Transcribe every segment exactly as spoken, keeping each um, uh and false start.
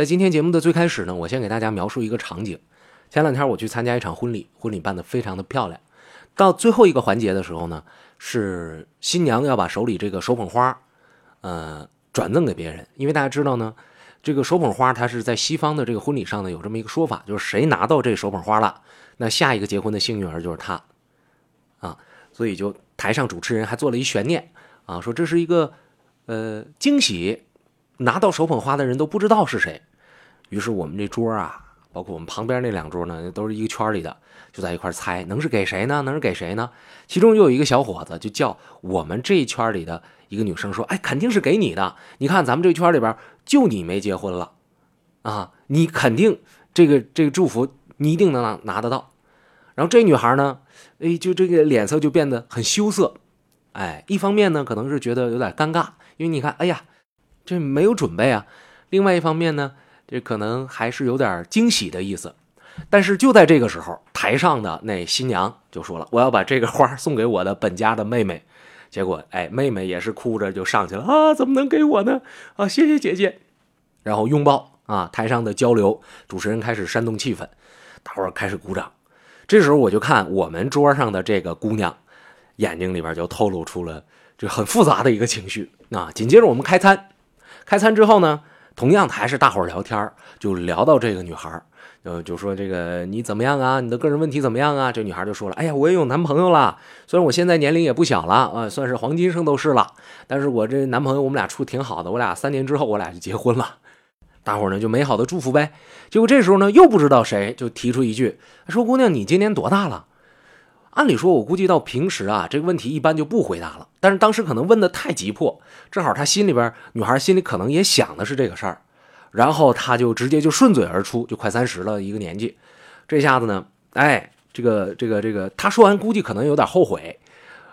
在今天节目的最开始呢，我先给大家描述一个场景。前两天我去参加一场婚礼，婚礼办得非常的漂亮。到最后一个环节的时候呢，是新娘要把手里这个手捧花，呃，转赠给别人。因为大家知道呢，这个手捧花它是在西方的这个婚礼上呢有这么一个说法，就是谁拿到这手捧花了，那下一个结婚的幸运儿就是他啊。所以就台上主持人还做了一悬念啊，说这是一个呃惊喜，拿到手捧花的人都不知道是谁。于是我们这桌啊，包括我们旁边那两桌呢，都是一个圈里的，就在一块猜能是给谁呢能是给谁呢其中又有一个小伙子就叫我们这一圈里的一个女生说，哎，肯定是给你的，你看咱们这圈里边就你没结婚了啊，你肯定这个这个祝福你一定能拿得到。然后这女孩呢，哎，就这个脸色就变得很羞涩，哎，一方面呢可能是觉得有点尴尬，因为你看，哎呀，这没有准备啊，另外一方面呢，这可能还是有点惊喜的意思。但是就在这个时候，台上的那新娘就说了，我要把这个花送给我的本家的妹妹。结果哎，妹妹也是哭着就上去了，啊，怎么能给我呢，啊，谢谢姐姐。然后拥抱啊，台上的交流，主持人开始煽动气氛，大伙儿开始鼓掌。这时候我就看我们桌上的这个姑娘眼睛里边就透露出了这很复杂的一个情绪啊。紧接着我们开餐，开餐之后呢，同样的还是大伙儿聊天，就聊到这个女孩，就就说这个你怎么样啊，你的个人问题怎么样啊。这女孩就说了，哎呀，我也有男朋友了，虽然我现在年龄也不小了啊、呃，算是黄金圣斗士了，但是我这男朋友我们俩处挺好的，我俩三年之后我俩就结婚了。大伙儿呢就美好的祝福呗。结果这时候呢，又不知道谁就提出一句，说姑娘你今年多大了。按理说我估计到平时啊，这个问题一般就不回答了，但是当时可能问的太急迫，正好他心里边女孩心里可能也想的是这个事儿，然后他就直接就顺嘴而出，就快三十了一个年纪。这下子呢，哎，这个这个这个他说完估计可能有点后悔，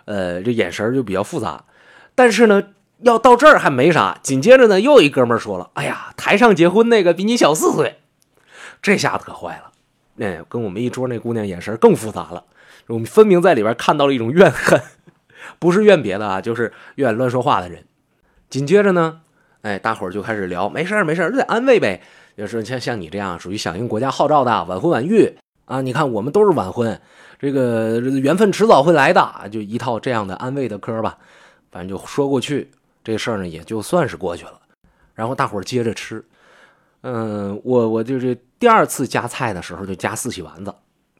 呃这眼神就比较复杂。但是呢，要到这儿还没啥，紧接着呢又一哥们说了，哎呀，台上结婚那个比你小四岁。这下子可坏了，哎，跟我们一桌那姑娘眼神更复杂了。我们分明在里边看到了一种怨恨，不是怨别的啊，就是怨乱说话的人。紧接着呢，哎，大伙儿就开始聊，没事儿没事儿，就得安慰呗。就是像像你这样属于响应国家号召的晚婚晚育啊，你看我们都是晚婚，这个缘分迟早会来的，就一套这样的安慰的嗑吧。反正就说过去，这事儿呢也就算是过去了。然后大伙儿接着吃，嗯，我我就是第二次加菜的时候就加四喜丸子，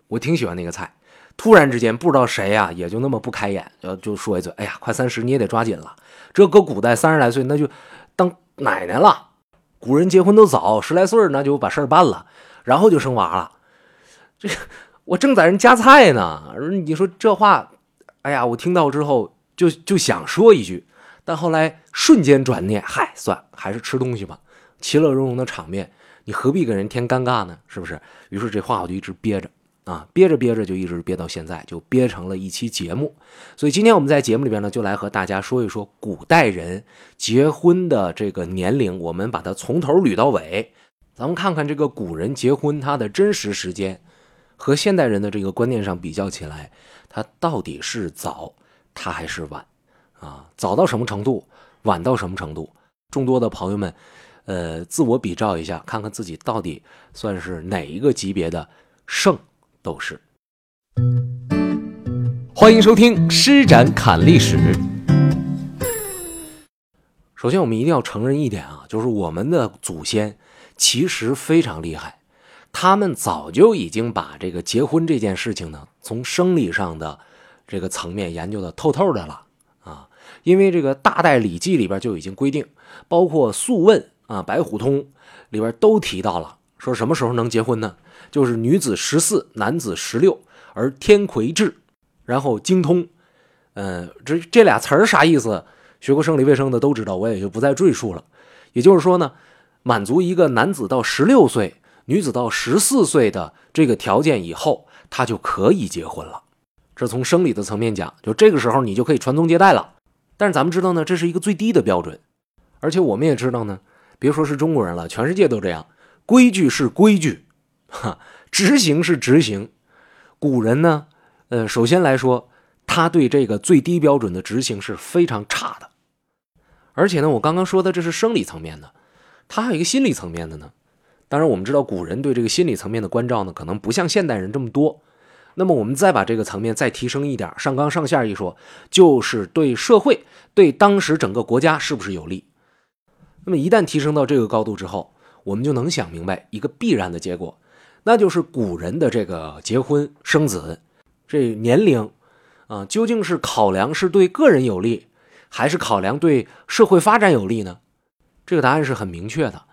我挺喜欢那个菜。突然之间不知道谁啊，也就那么不开眼，就就说一嘴，哎呀，快三十你也得抓紧了，这搁古代三十来岁那就当奶奶了，古人结婚都早，十来岁那就把事儿办了，然后就生娃了。这我正在人夹菜呢，你说这话，哎呀，我听到之后就就想说一句，但后来瞬间转念，嗨，算还是吃东西吧，其乐融融的场面，你何必给人添尴尬呢，是不是？于是这话我就一直憋着啊，憋着憋着就一直憋到现在，就憋成了一期节目。所以今天我们在节目里边呢，就来和大家说一说古代人结婚的这个年龄，我们把它从头捋到尾，咱们看看这个古人结婚它的真实时间和现代人的这个观念上比较起来，它到底是早它还是晚啊？早到什么程度，晚到什么程度？众多的朋友们呃，自我比照一下，看看自己到底算是哪一个级别的圣斗士。欢迎收听施展侃历史。首先我们一定要承认一点啊，就是我们的祖先其实非常厉害，他们早就已经把这个结婚这件事情呢从生理上的这个层面研究的透透的了啊。因为这个大代礼记里边就已经规定，包括素问啊、白虎通里边都提到了，说什么时候能结婚呢，就是女子十四，男子十六，而天癸至，然后精通，呃，这这俩词儿啥意思？学过生理卫生的都知道，我也就不再赘述了。也就是说呢，满足一个男子到十六岁，女子到十四岁的这个条件以后，他就可以结婚了。这从生理的层面讲，就这个时候你就可以传宗接代了。但是咱们知道呢，这是一个最低的标准，而且我们也知道呢，别说是中国人了，全世界都这样，规矩是规矩。哈，执行是执行。古人呢，呃，首先来说，他对这个最低标准的执行是非常差的。而且呢，我刚刚说的这是生理层面的，他还有一个心理层面的呢，当然我们知道古人对这个心理层面的关照呢，可能不像现代人这么多。那么我们再把这个层面再提升一点，上纲上线一说，就是对社会，对当时整个国家是不是有利。那么一旦提升到这个高度之后，我们就能想明白一个必然的结果，那就是古人的这个结婚生子这年龄啊，究竟是考量是对个人有利，还是考量对社会发展有利呢？这个答案是很明确的，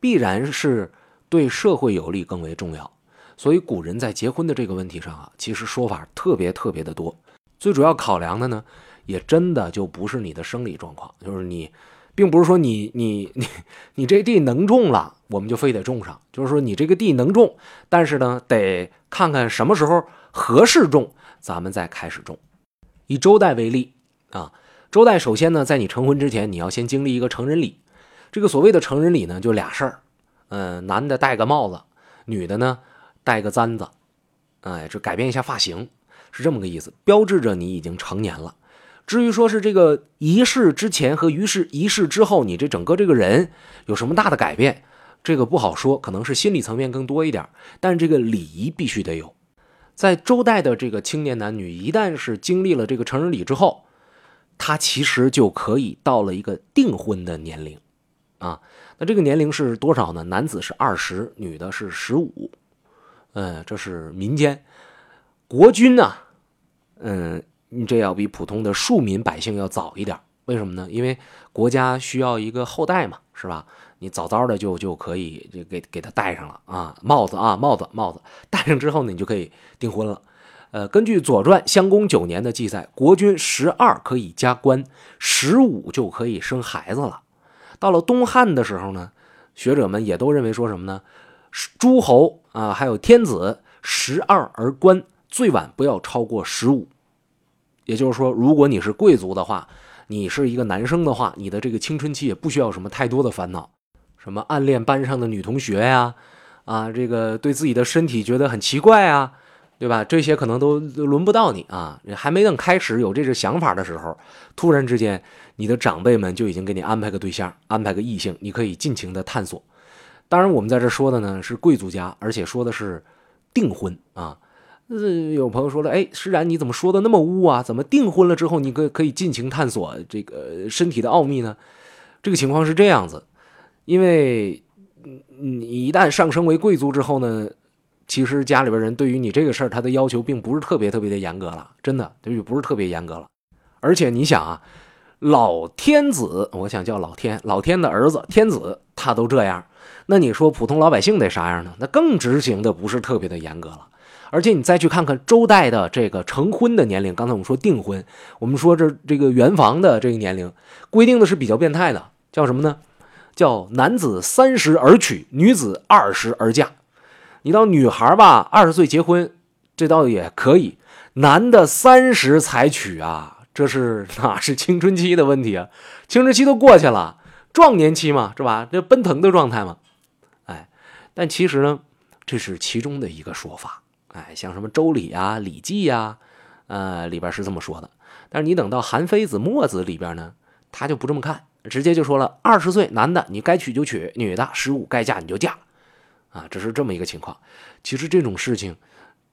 必然是对社会有利更为重要。所以古人在结婚的这个问题上啊，其实说法特别特别的多。最主要考量的呢，也真的就不是你的生理状况，就是你并不是说你你你你这地能种了我们就非得种上，就是说你这个地能种，但是呢得看看什么时候合适种，咱们再开始种。以周代为例啊，周代首先呢，在你成婚之前，你要先经历一个成人礼。这个所谓的成人礼呢，就俩事儿，嗯、呃，男的戴个帽子，女的呢戴个簪子，哎，这改变一下发型，是这么个意思，标志着你已经成年了。至于说是这个仪式之前和仪式仪式之后，你这整个这个人有什么大的改变，这个不好说，可能是心理层面更多一点，但这个礼仪必须得有。在周代的这个青年男女，一旦是经历了这个成人礼之后，他其实就可以到了一个订婚的年龄啊。那这个年龄是多少呢？男子是二十，女的是十五。嗯，这是民间。国君啊，嗯，你这要比普通的庶民百姓要早一点。为什么呢？因为国家需要一个后代嘛，是吧？你早早的就就可以就给给他戴上了啊，帽子啊，帽子帽子，戴上之后呢，你就可以订婚了。呃，根据《左传》襄公九年的记载，国君十二可以加官，十五就可以生孩子了。到了东汉的时候呢，学者们也都认为说什么呢？诸侯啊、呃，还有天子，十二而官，最晚不要超过十五。也就是说，如果你是贵族的话，你是一个男生的话，你的这个青春期也不需要什么太多的烦恼，什么暗恋班上的女同学呀、啊，啊，这个对自己的身体觉得很奇怪啊。对吧？这些可能都轮不到你啊！还没等开始有这个想法的时候，突然之间，你的长辈们就已经给你安排个对象，安排个异性，你可以尽情的探索。当然，我们在这说的呢是贵族家，而且说的是订婚啊。呃，有朋友说了，哎，施然你怎么说的那么污啊？怎么订婚了之后你可可以尽情探索这个身体的奥秘呢？这个情况是这样子，因为你一旦上升为贵族之后呢，其实家里边人对于你这个事儿，他的要求并不是特别特别的严格了，真的就不是特别严格了。而且你想啊，老天子，我想叫老天，老天的儿子天子，他都这样，那你说普通老百姓得啥样呢？那更执行的不是特别的严格了。而且你再去看看周代的这个成婚的年龄，刚才我们说订婚，我们说这这个圆房的这个年龄规定的是比较变态的，叫什么呢？叫男子三十而娶，女子二十而嫁。你到女孩吧，二十岁结婚，这倒也可以。男的三十才娶啊，这是哪是青春期的问题啊？青春期都过去了，壮年期嘛，是吧？这奔腾的状态嘛。哎，但其实呢，这是其中的一个说法。哎，像什么《周礼》啊、《礼记》啊，呃，里边是这么说的。但是你等到《韩非子》《墨子》里边呢，他就不这么看，直接就说了：二十岁男的你该娶就娶，女的十五该嫁你就嫁。啊，这是这么一个情况。其实这种事情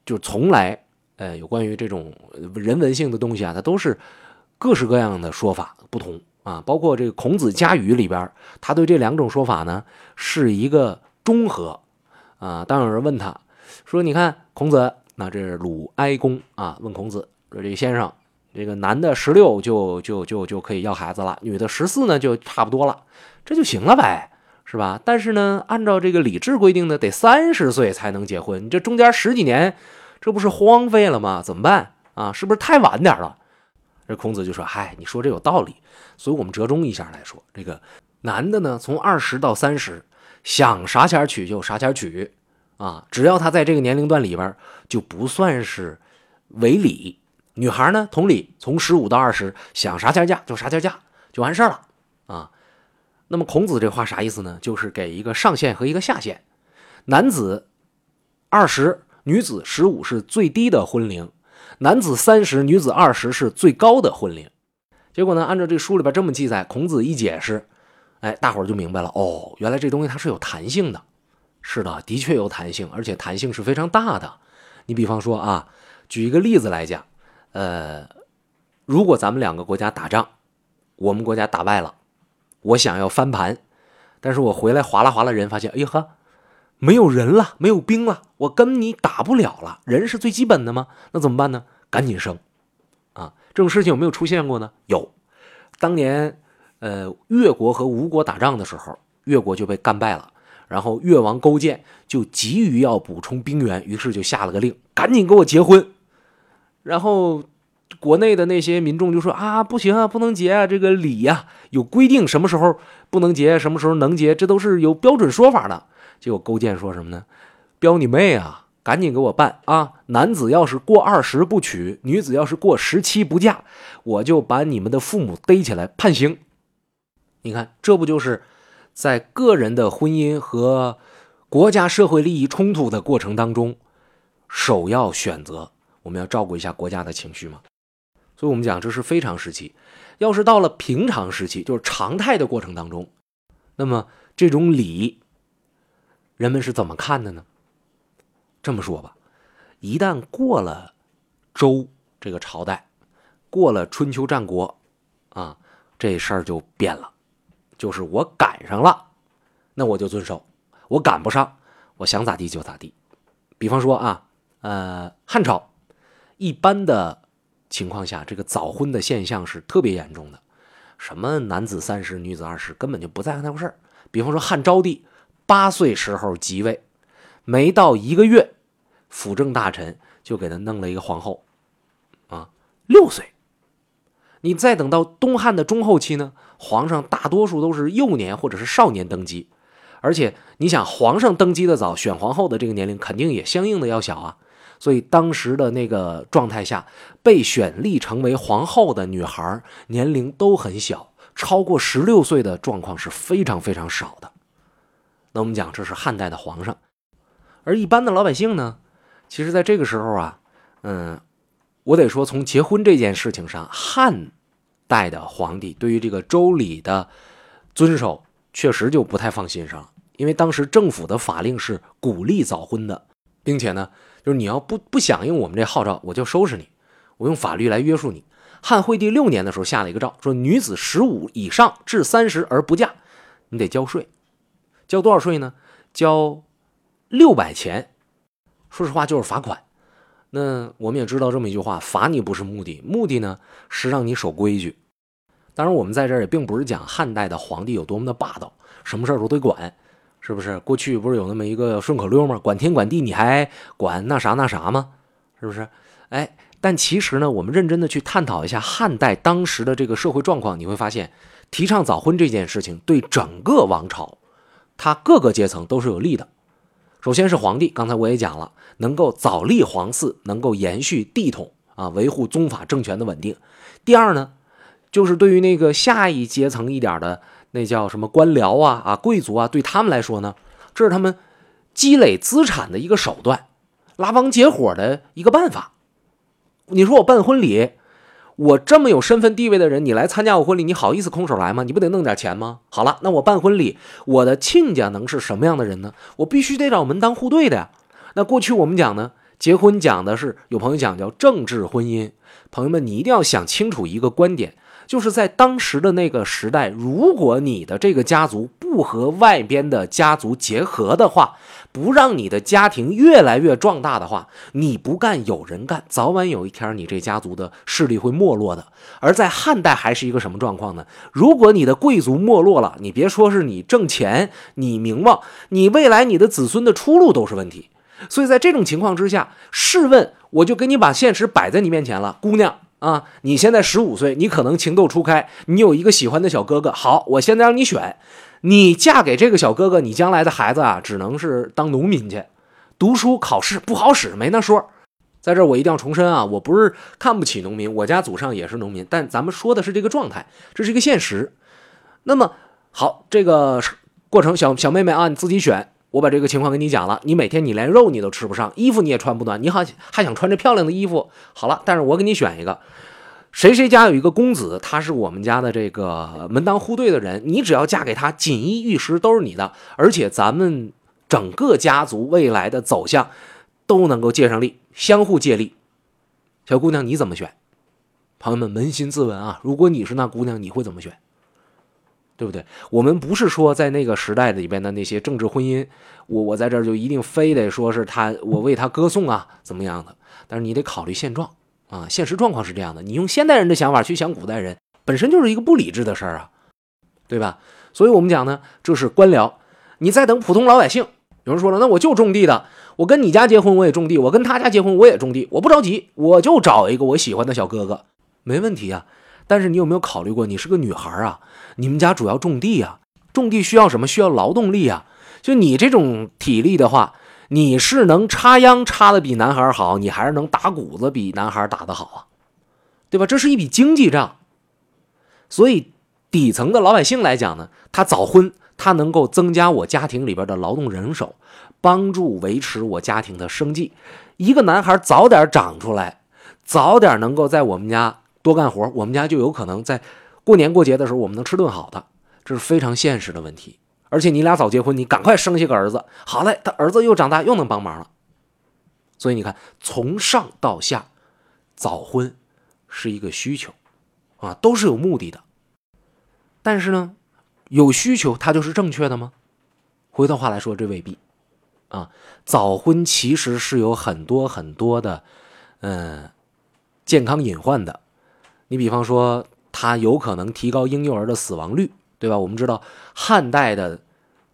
就从来呃有关于这种人文性的东西啊，它都是各式各样的说法不同啊，包括这个孔子家语里边，他对这两种说法呢是一个中和啊。当有人问他说，你看孔子，那这是鲁哀公啊，问孔子说，这个先生，这个男的十六就就就就可以要孩子了，女的十四呢就差不多了，这就行了呗。是吧？但是呢，按照这个礼制规定呢，得三十岁才能结婚，你这中间十几年，这不是荒废了吗？怎么办啊？是不是太晚点了？这孔子就说：“嗨，你说这有道理。”所以，我们折中一下来说，这个男的呢，从二十到三十，想啥前娶就啥前娶啊，只要他在这个年龄段里边，就不算是违礼。女孩呢，同理，从十五到二十，想啥前嫁就啥前嫁，就完事儿了啊。那么孔子这话啥意思呢？就是给一个上限和一个下限，男子二十，女子十五是最低的婚龄，男子三十，女子二十是最高的婚龄。结果呢，按照这书里边这么记载，孔子一解释，哎，大伙儿就明白了，哦，原来这东西它是有弹性的，是的，的确有弹性，而且弹性是非常大的。你比方说啊，举一个例子来讲，呃，如果咱们两个国家打仗，我们国家打败了，我想要翻盘，但是我回来划拉划拉人，发现，哎呀呵，没有人了，没有兵了，我跟你打不了了，人是最基本的吗？那怎么办呢？赶紧生啊！这种事情有没有出现过呢？有，当年呃越国和吴国打仗的时候，越国就被干败了，然后越王勾践就急于要补充兵源，于是就下了个令，赶紧给我结婚。然后国内的那些民众就说啊，不行啊，不能结啊，这个礼呀、啊、有规定，什么时候不能结，什么时候能结，这都是有标准说法的。结果勾践说什么呢？标你妹啊！赶紧给我办啊！男子要是过二十不娶，女子要是过十七不嫁，我就把你们的父母逮起来判刑。你看，这不就是在个人的婚姻和国家社会利益冲突的过程当中，首要选择我们要照顾一下国家的情绪吗？所以我们讲这是非常时期。要是到了平常时期，就是常态的过程当中，那么这种礼，人们是怎么看的呢？这么说吧，一旦过了周这个朝代，过了春秋战国啊，这事儿就变了，就是我赶上了，那我就遵守，我赶不上，我想咋地就咋地。比方说啊，呃，汉朝一般的情况下，这个早婚的现象是特别严重的，什么男子三十，女子二十，根本就不在乎那回事儿。比方说汉昭帝八岁时候即位，没到一个月，辅政大臣就给他弄了一个皇后啊，六岁。你再等到东汉的中后期呢，皇上大多数都是幼年或者是少年登基，而且你想皇上登基的早，选皇后的这个年龄肯定也相应的要小啊，所以当时的那个状态下，被选立成为皇后的女孩年龄都很小，超过十六岁的状况是非常非常少的。那我们讲这是汉代的皇上，而一般的老百姓呢，其实在这个时候啊，嗯，我得说从结婚这件事情上，汉代的皇帝对于这个周礼的遵守确实就不太放心上，因为当时政府的法令是鼓励早婚的，并且呢，就是你要不不响应我们这号召，我就收拾你，我用法律来约束你。汉惠帝六年的时候下了一个诏，说女子十五以上至三十而不嫁，你得交税，交多少税呢？交六百钱，说实话就是罚款。那我们也知道这么一句话，罚你不是目的，目的呢是让你守规矩。当然我们在这儿也并不是讲汉代的皇帝有多么的霸道，什么事儿都得管，是不是？过去不是有那么一个顺口溜吗？管天管地你还管那啥那啥吗？是不是？哎，但其实呢，我们认真的去探讨一下汉代当时的这个社会状况，你会发现提倡早婚这件事情对整个王朝它各个阶层都是有利的。首先是皇帝，刚才我也讲了，能够早立皇嗣，能够延续帝统啊，维护宗法政权的稳定。第二呢，就是对于那个下一阶层一点的那叫什么官僚啊、啊贵族啊，对他们来说呢，这是他们积累资产的一个手段，拉帮结伙的一个办法。你说我办婚礼，我这么有身份地位的人，你来参加我婚礼，你好意思空手来吗？你不得弄点钱吗？好了，那我办婚礼，我的亲家能是什么样的人呢？我必须得找门当户对的呀。那过去我们讲呢，结婚讲的是，有朋友讲叫政治婚姻。朋友们，你一定要想清楚一个观点，就是在当时的那个时代，如果你的这个家族不和外边的家族结合的话，不让你的家庭越来越壮大的话，你不干有人干，早晚有一天你这家族的势力会没落的。而在汉代还是一个什么状况呢？如果你的贵族没落了，你别说是你挣钱你名望，你未来你的子孙的出路都是问题。所以在这种情况之下，试问我就给你把现实摆在你面前了，姑娘啊，你现在十五岁，你可能情窦初开，你有一个喜欢的小哥哥，好，我现在让你选，你嫁给这个小哥哥，你将来的孩子啊，只能是当农民去，读书考试不好使，没那说。在这儿我一定要重申啊，我不是看不起农民，我家祖上也是农民，但咱们说的是这个状态，这是一个现实。那么好，这个过程，小小妹妹啊，你自己选。我把这个情况跟你讲了，你每天你连肉你都吃不上，衣服你也穿不暖，你还还想穿着漂亮的衣服？好了，但是我给你选一个，谁谁家有一个公子，他是我们家的这个门当户对的人，你只要嫁给他，锦衣玉食都是你的，而且咱们整个家族未来的走向都能够借上力，相互借力。小姑娘你怎么选？朋友们扪心自问啊，如果你是那姑娘你会怎么选，对不对？我们不是说在那个时代里边的那些政治婚姻，我我在这儿就一定非得说是他，我为他歌颂啊怎么样的，但是你得考虑现状啊，现实状况是这样的，你用现代人的想法去想古代人本身就是一个不理智的事儿啊，对吧？所以我们讲呢，这是官僚。你再等普通老百姓，有人说了，那我就种地的，我跟你家结婚我也种地，我跟他家结婚我也种地，我不着急，我就找一个我喜欢的小哥哥，没问题啊。但是你有没有考虑过，你是个女孩啊，你们家主要种地啊，种地需要什么？需要劳动力啊。就你这种体力的话，你是能插秧插的比男孩好，你还是能打谷子比男孩打得好啊，对吧？这是一笔经济账。所以底层的老百姓来讲呢，他早婚，他能够增加我家庭里边的劳动人手，帮助维持我家庭的生计。一个男孩早点长出来，早点能够在我们家多干活，我们家就有可能在过年过节的时候我们能吃顿好的，这是非常现实的问题。而且你俩早结婚，你赶快生下个儿子，好嘞，他儿子又长大又能帮忙了。所以你看，从上到下，早婚是一个需求啊，都是有目的的。但是呢，有需求它就是正确的吗？回头话来说，这未必啊。早婚其实是有很多很多的嗯、呃、健康隐患的。你比方说，它有可能提高婴幼儿的死亡率，对吧？我们知道汉代的，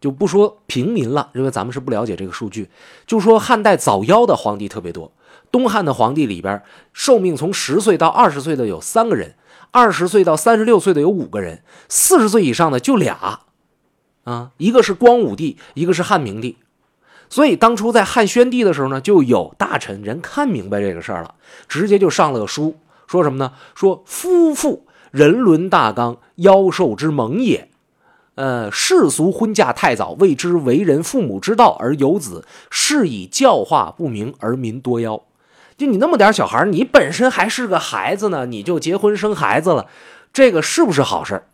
就不说平民了，因为咱们是不了解这个数据，就说汉代早夭的皇帝特别多。东汉的皇帝里边，寿命从十岁到二十岁的有三个人，二十岁到三十六岁的有五个人，四十岁以上的就俩啊，一个是光武帝，一个是汉明帝。所以当初在汉宣帝的时候呢，就有大臣人看明白这个事儿了，直接就上了个书，说什么呢？说夫妇人伦大纲，夭寿之盟也。呃，世俗婚嫁太早，谓之为人父母之道而有子，是以教化不明而民多夭。就你那么点小孩，你本身还是个孩子呢，你就结婚生孩子了，这个是不是好事？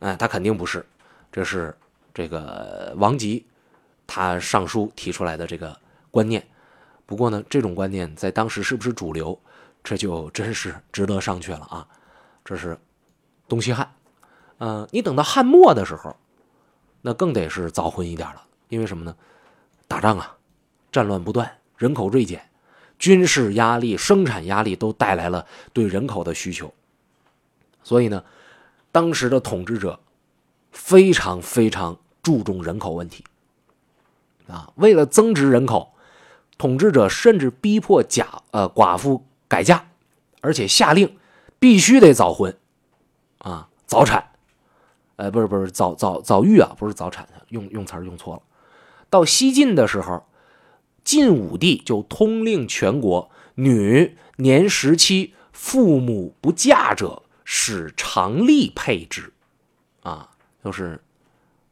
哎，他肯定不是。这是这个王吉他上书提出来的这个观念。不过呢，这种观念在当时是不是主流？这就真是值得商榷了啊！这是东西汉，呃，你等到汉末的时候，那更得是早婚一点了。因为什么呢？打仗啊，战乱不断，人口锐减，军事压力、生产压力都带来了对人口的需求。所以呢，当时的统治者非常非常注重人口问题啊，为了增值人口，统治者甚至逼迫假呃寡妇改嫁，而且下令必须得早婚啊，早产，呃，不是不是早早早育啊，不是早产，用用词用错了。到西晋的时候，晋武帝就通令全国，女年十七父母不嫁者，使常例配之。啊，就是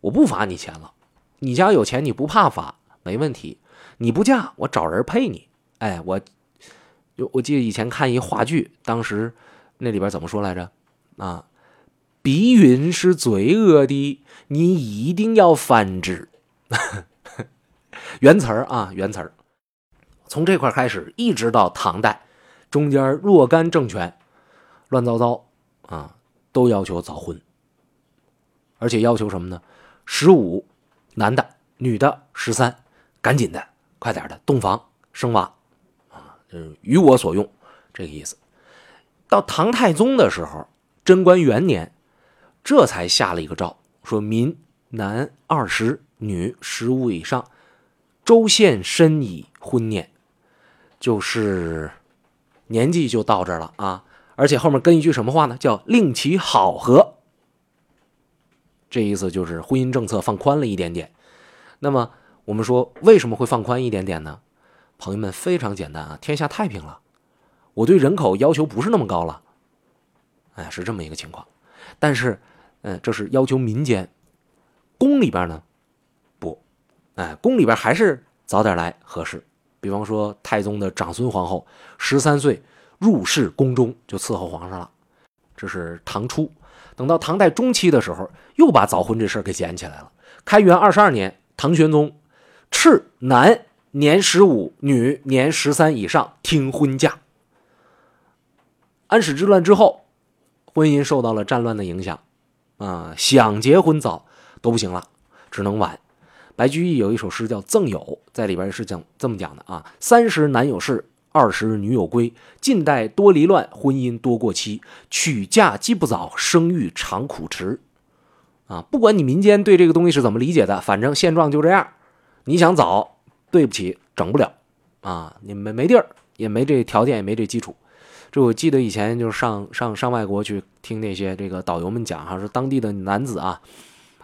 我不罚你钱了，你家有钱你不怕罚，没问题，你不嫁我找人配你，哎我。我记得以前看一话剧，当时那里边怎么说来着啊？鼻云是罪恶的，你一定要反制。原词儿啊，原词儿。从这块开始，一直到唐代，中间若干政权乱糟糟啊，都要求早婚，而且要求什么呢？十五，男的，女的十三，赶紧的，快点的，洞房生娃。嗯，与我所用，这个意思。到唐太宗的时候，贞观元年，这才下了一个诏，说民男二十，女十五以上，州县申以婚年，就是年纪就到这儿了啊。而且后面跟一句什么话呢？叫令其好合。这意思就是婚姻政策放宽了一点点。那么我们说，为什么会放宽一点点呢？朋友们，非常简单啊，天下太平了，我对人口要求不是那么高了，哎，是这么一个情况。但是，嗯，这是要求民间，宫里边呢，不，哎，宫里边还是早点来合适。比方说，太宗的长孙皇后十三岁入仕宫中，就伺候皇上了。这是唐初。等到唐代中期的时候，又把早婚这事儿给捡起来了。开元二十二年，唐玄宗斥男年十五，女年十三以上听婚嫁。安史之乱之后，婚姻受到了战乱的影响，啊，想结婚早都不行了，只能晚。白居易有一首诗叫《赠友》，在里边是讲这么讲的啊：三十男有事，二十女有归。近代多离乱，婚姻多过期。娶嫁既不早，生育常苦迟。啊，不管你民间对这个东西是怎么理解的，反正现状就这样。你想早，对不起，整不了啊！你没没地儿，也没这条件，也没这基础。这我记得以前就是上上上外国去听那些这个导游们讲哈，说当地的男子啊，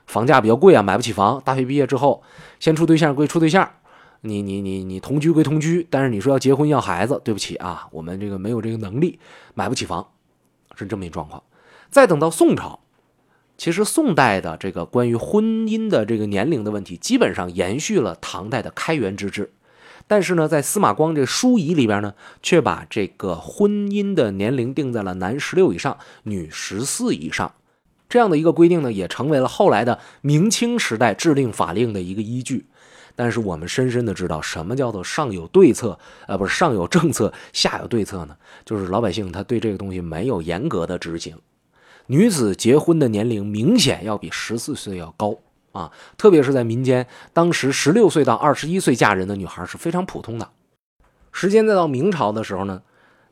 房价比较贵啊，买不起房。大学毕业之后，先处对象归处对象。你你你你同居归同居，但是你说要结婚要孩子，对不起啊，我们这个没有这个能力，买不起房，是这么一状况。再等到宋朝，其实宋代的这个关于婚姻的这个年龄的问题，基本上延续了唐代的开元之治，但是呢，在司马光这个书仪里边呢，却把这个婚姻的年龄定在了男十六以上，女十四以上。这样的一个规定呢，也成为了后来的明清时代制定法令的一个依据。但是我们深深的知道，什么叫做上有对策，呃，不是上有政策，下有对策呢？就是老百姓他对这个东西没有严格的执行。女子结婚的年龄明显要比十四岁要高啊，特别是在民间，当时十六岁到二十一岁嫁人的女孩是非常普通的。时间再到明朝的时候呢，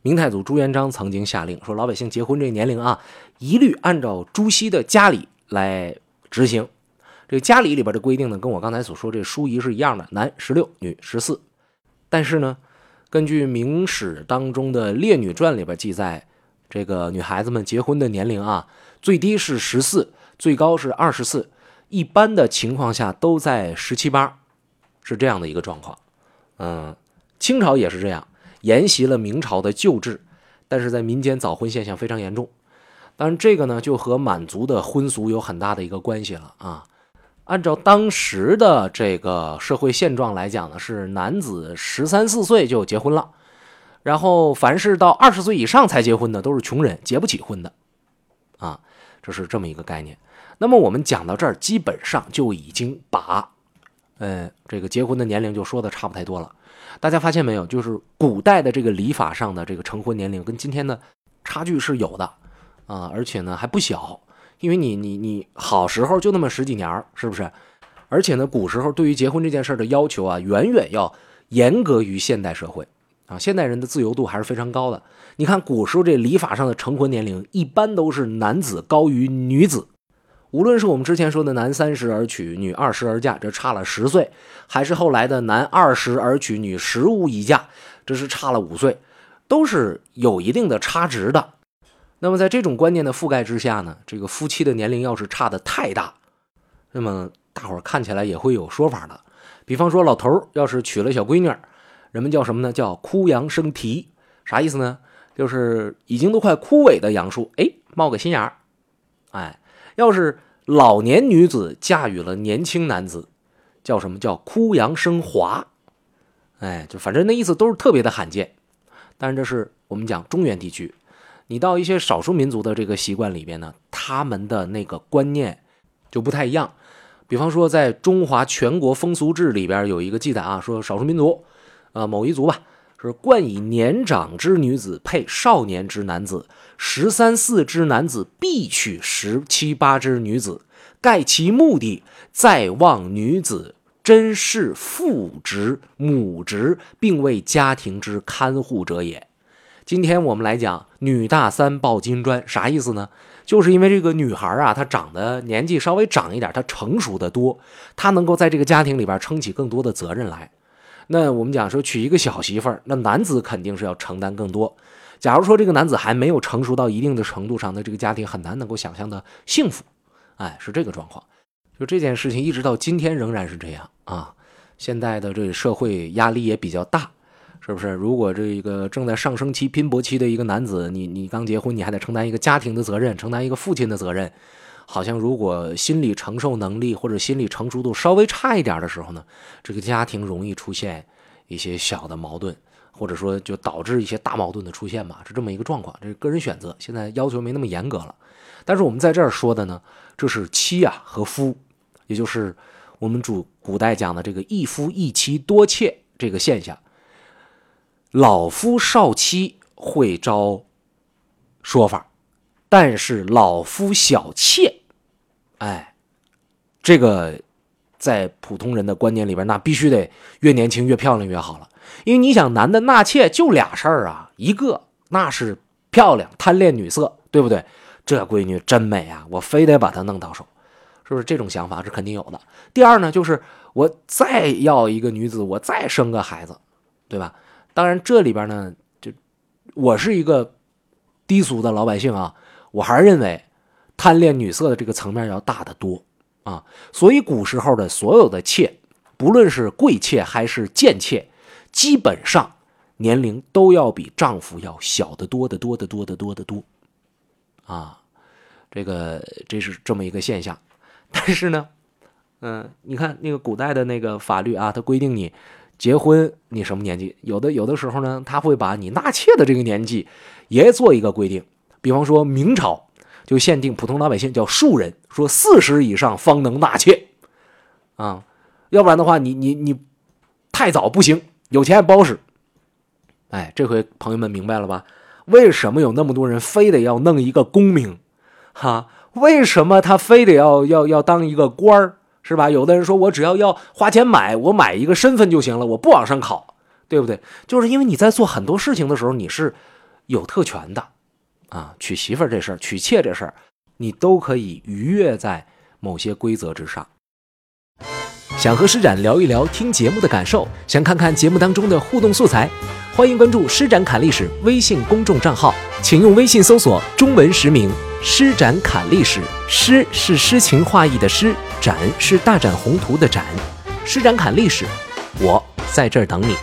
明太祖朱元璋曾经下令说，老百姓结婚这个年龄啊，一律按照朱熹的家礼来执行。这家礼里边的规定呢，跟我刚才所说这书仪是一样的，男十六，女十四。但是呢，根据明史当中的《列女传》里边记载，这个女孩子们结婚的年龄啊，最低是十四，最高是二十四，一般的情况下都在十七八，是这样的一个状况。嗯，清朝也是这样，沿袭了明朝的旧制，但是在民间早婚现象非常严重。当然这个呢，就和满族的婚俗有很大的一个关系了啊。按照当时的这个社会现状来讲呢，是男子十三四岁就结婚了，然后凡是到二十岁以上才结婚的都是穷人，结不起婚的，啊，这是这么一个概念。那么我们讲到这儿，基本上就已经把，呃，这个结婚的年龄就说的差不太多了。大家发现没有？就是古代的这个礼法上的这个成婚年龄跟今天的差距是有的，啊，而且呢还不小。因为你你你好时候就那么十几年，是不是？而且呢，古时候对于结婚这件事的要求啊，远远要严格于现代社会啊。现代人的自由度还是非常高的。你看古时候这礼法上的成婚年龄，一般都是男子高于女子。无论是我们之前说的男三十而娶，女二十而嫁，这差了十岁；还是后来的男二十而娶，女十五以嫁，这是差了五岁，都是有一定的差值的。那么在这种观念的覆盖之下呢，这个夫妻的年龄要是差的太大，那么大伙儿看起来也会有说法的。比方说老头儿要是娶了小闺女，人们叫什么呢？叫枯杨生啼。啥意思呢？就是已经都快枯萎的杨树，哎，冒个新芽儿。哎，要是老年女子嫁与了年轻男子，叫什么？叫枯杨生华。哎，就反正那意思都是特别的罕见。但是这是我们讲中原地区。你到一些少数民族的这个习惯里边呢，他们的那个观念就不太一样。比方说在《中华全国风俗志》里边有一个记载啊，说少数民族呃，某一族吧，是惯以年长之女子配少年之男子，十三四之男子必娶十七八之女子，盖其目的在望女子真是父职母职，并为家庭之看护者也。今天我们来讲女大三抱金砖，啥意思呢？就是因为这个女孩啊，她长得年纪稍微长一点，她成熟的多，她能够在这个家庭里边撑起更多的责任来。那我们讲说娶一个小媳妇儿，那男子肯定是要承担更多。假如说这个男子还没有成熟到一定的程度上，那这个家庭很难能够想象的幸福。哎，是这个状况。就这件事情一直到今天仍然是这样啊。现在的这社会压力也比较大。是不是？如果这个正在上升期、拼搏期的一个男子，你你刚结婚，你还得承担一个家庭的责任，承担一个父亲的责任，好像如果心理承受能力或者心理成熟度稍微差一点的时候呢，这个家庭容易出现一些小的矛盾，或者说就导致一些大矛盾的出现吧，是这么一个状况。这是个人选择，现在要求没那么严格了。但是我们在这儿说的呢，这是妻啊和夫，也就是我们主古代讲的这个一夫一妻多妾这个现象，老夫少妻会招说法，但是老夫小妾，哎，这个在普通人的观念里边，那必须得越年轻越漂亮越好了。因为你想，男的纳妾就俩事儿啊，一个那是漂亮，贪恋女色，对不对？这闺女真美啊，我非得把她弄到手，是不是？这种想法是肯定有的。第二呢，就是我再要一个女子，我再生个孩子，对吧？当然这里边呢，就我是一个低俗的老百姓啊，我还是认为贪恋女色的这个层面要大得多啊。所以古时候的所有的妾，不论是贵妾还是贱妾，基本上年龄都要比丈夫要小得多得多得多得多得多啊。这个这是这么一个现象。但是呢，嗯、呃，你看那个古代的那个法律啊，它规定你结婚你什么年纪，有的有的时候呢，他会把你纳妾的这个年纪也做一个规定。比方说明朝就限定普通老百姓叫庶人，说四十以上方能纳妾啊，要不然的话你你你太早不行，有钱也不好使。哎，这回朋友们明白了吧？为什么有那么多人非得要弄一个功名哈、啊？为什么他非得要要要当一个官儿？是吧？有的人说我只要要花钱买，我买一个身份就行了，我不往上考，对不对？就是因为你在做很多事情的时候，你是有特权的啊。娶媳妇儿这事儿，娶妾这事儿，你都可以逾越在某些规则之上。想和施展聊一聊听节目的感受，想看看节目当中的互动素材，欢迎关注施展侃历史微信公众账号，请用微信搜索中文实名施展侃历史，诗是诗情画意的诗，展是大展宏图的展，施展侃历史，我在这儿等你。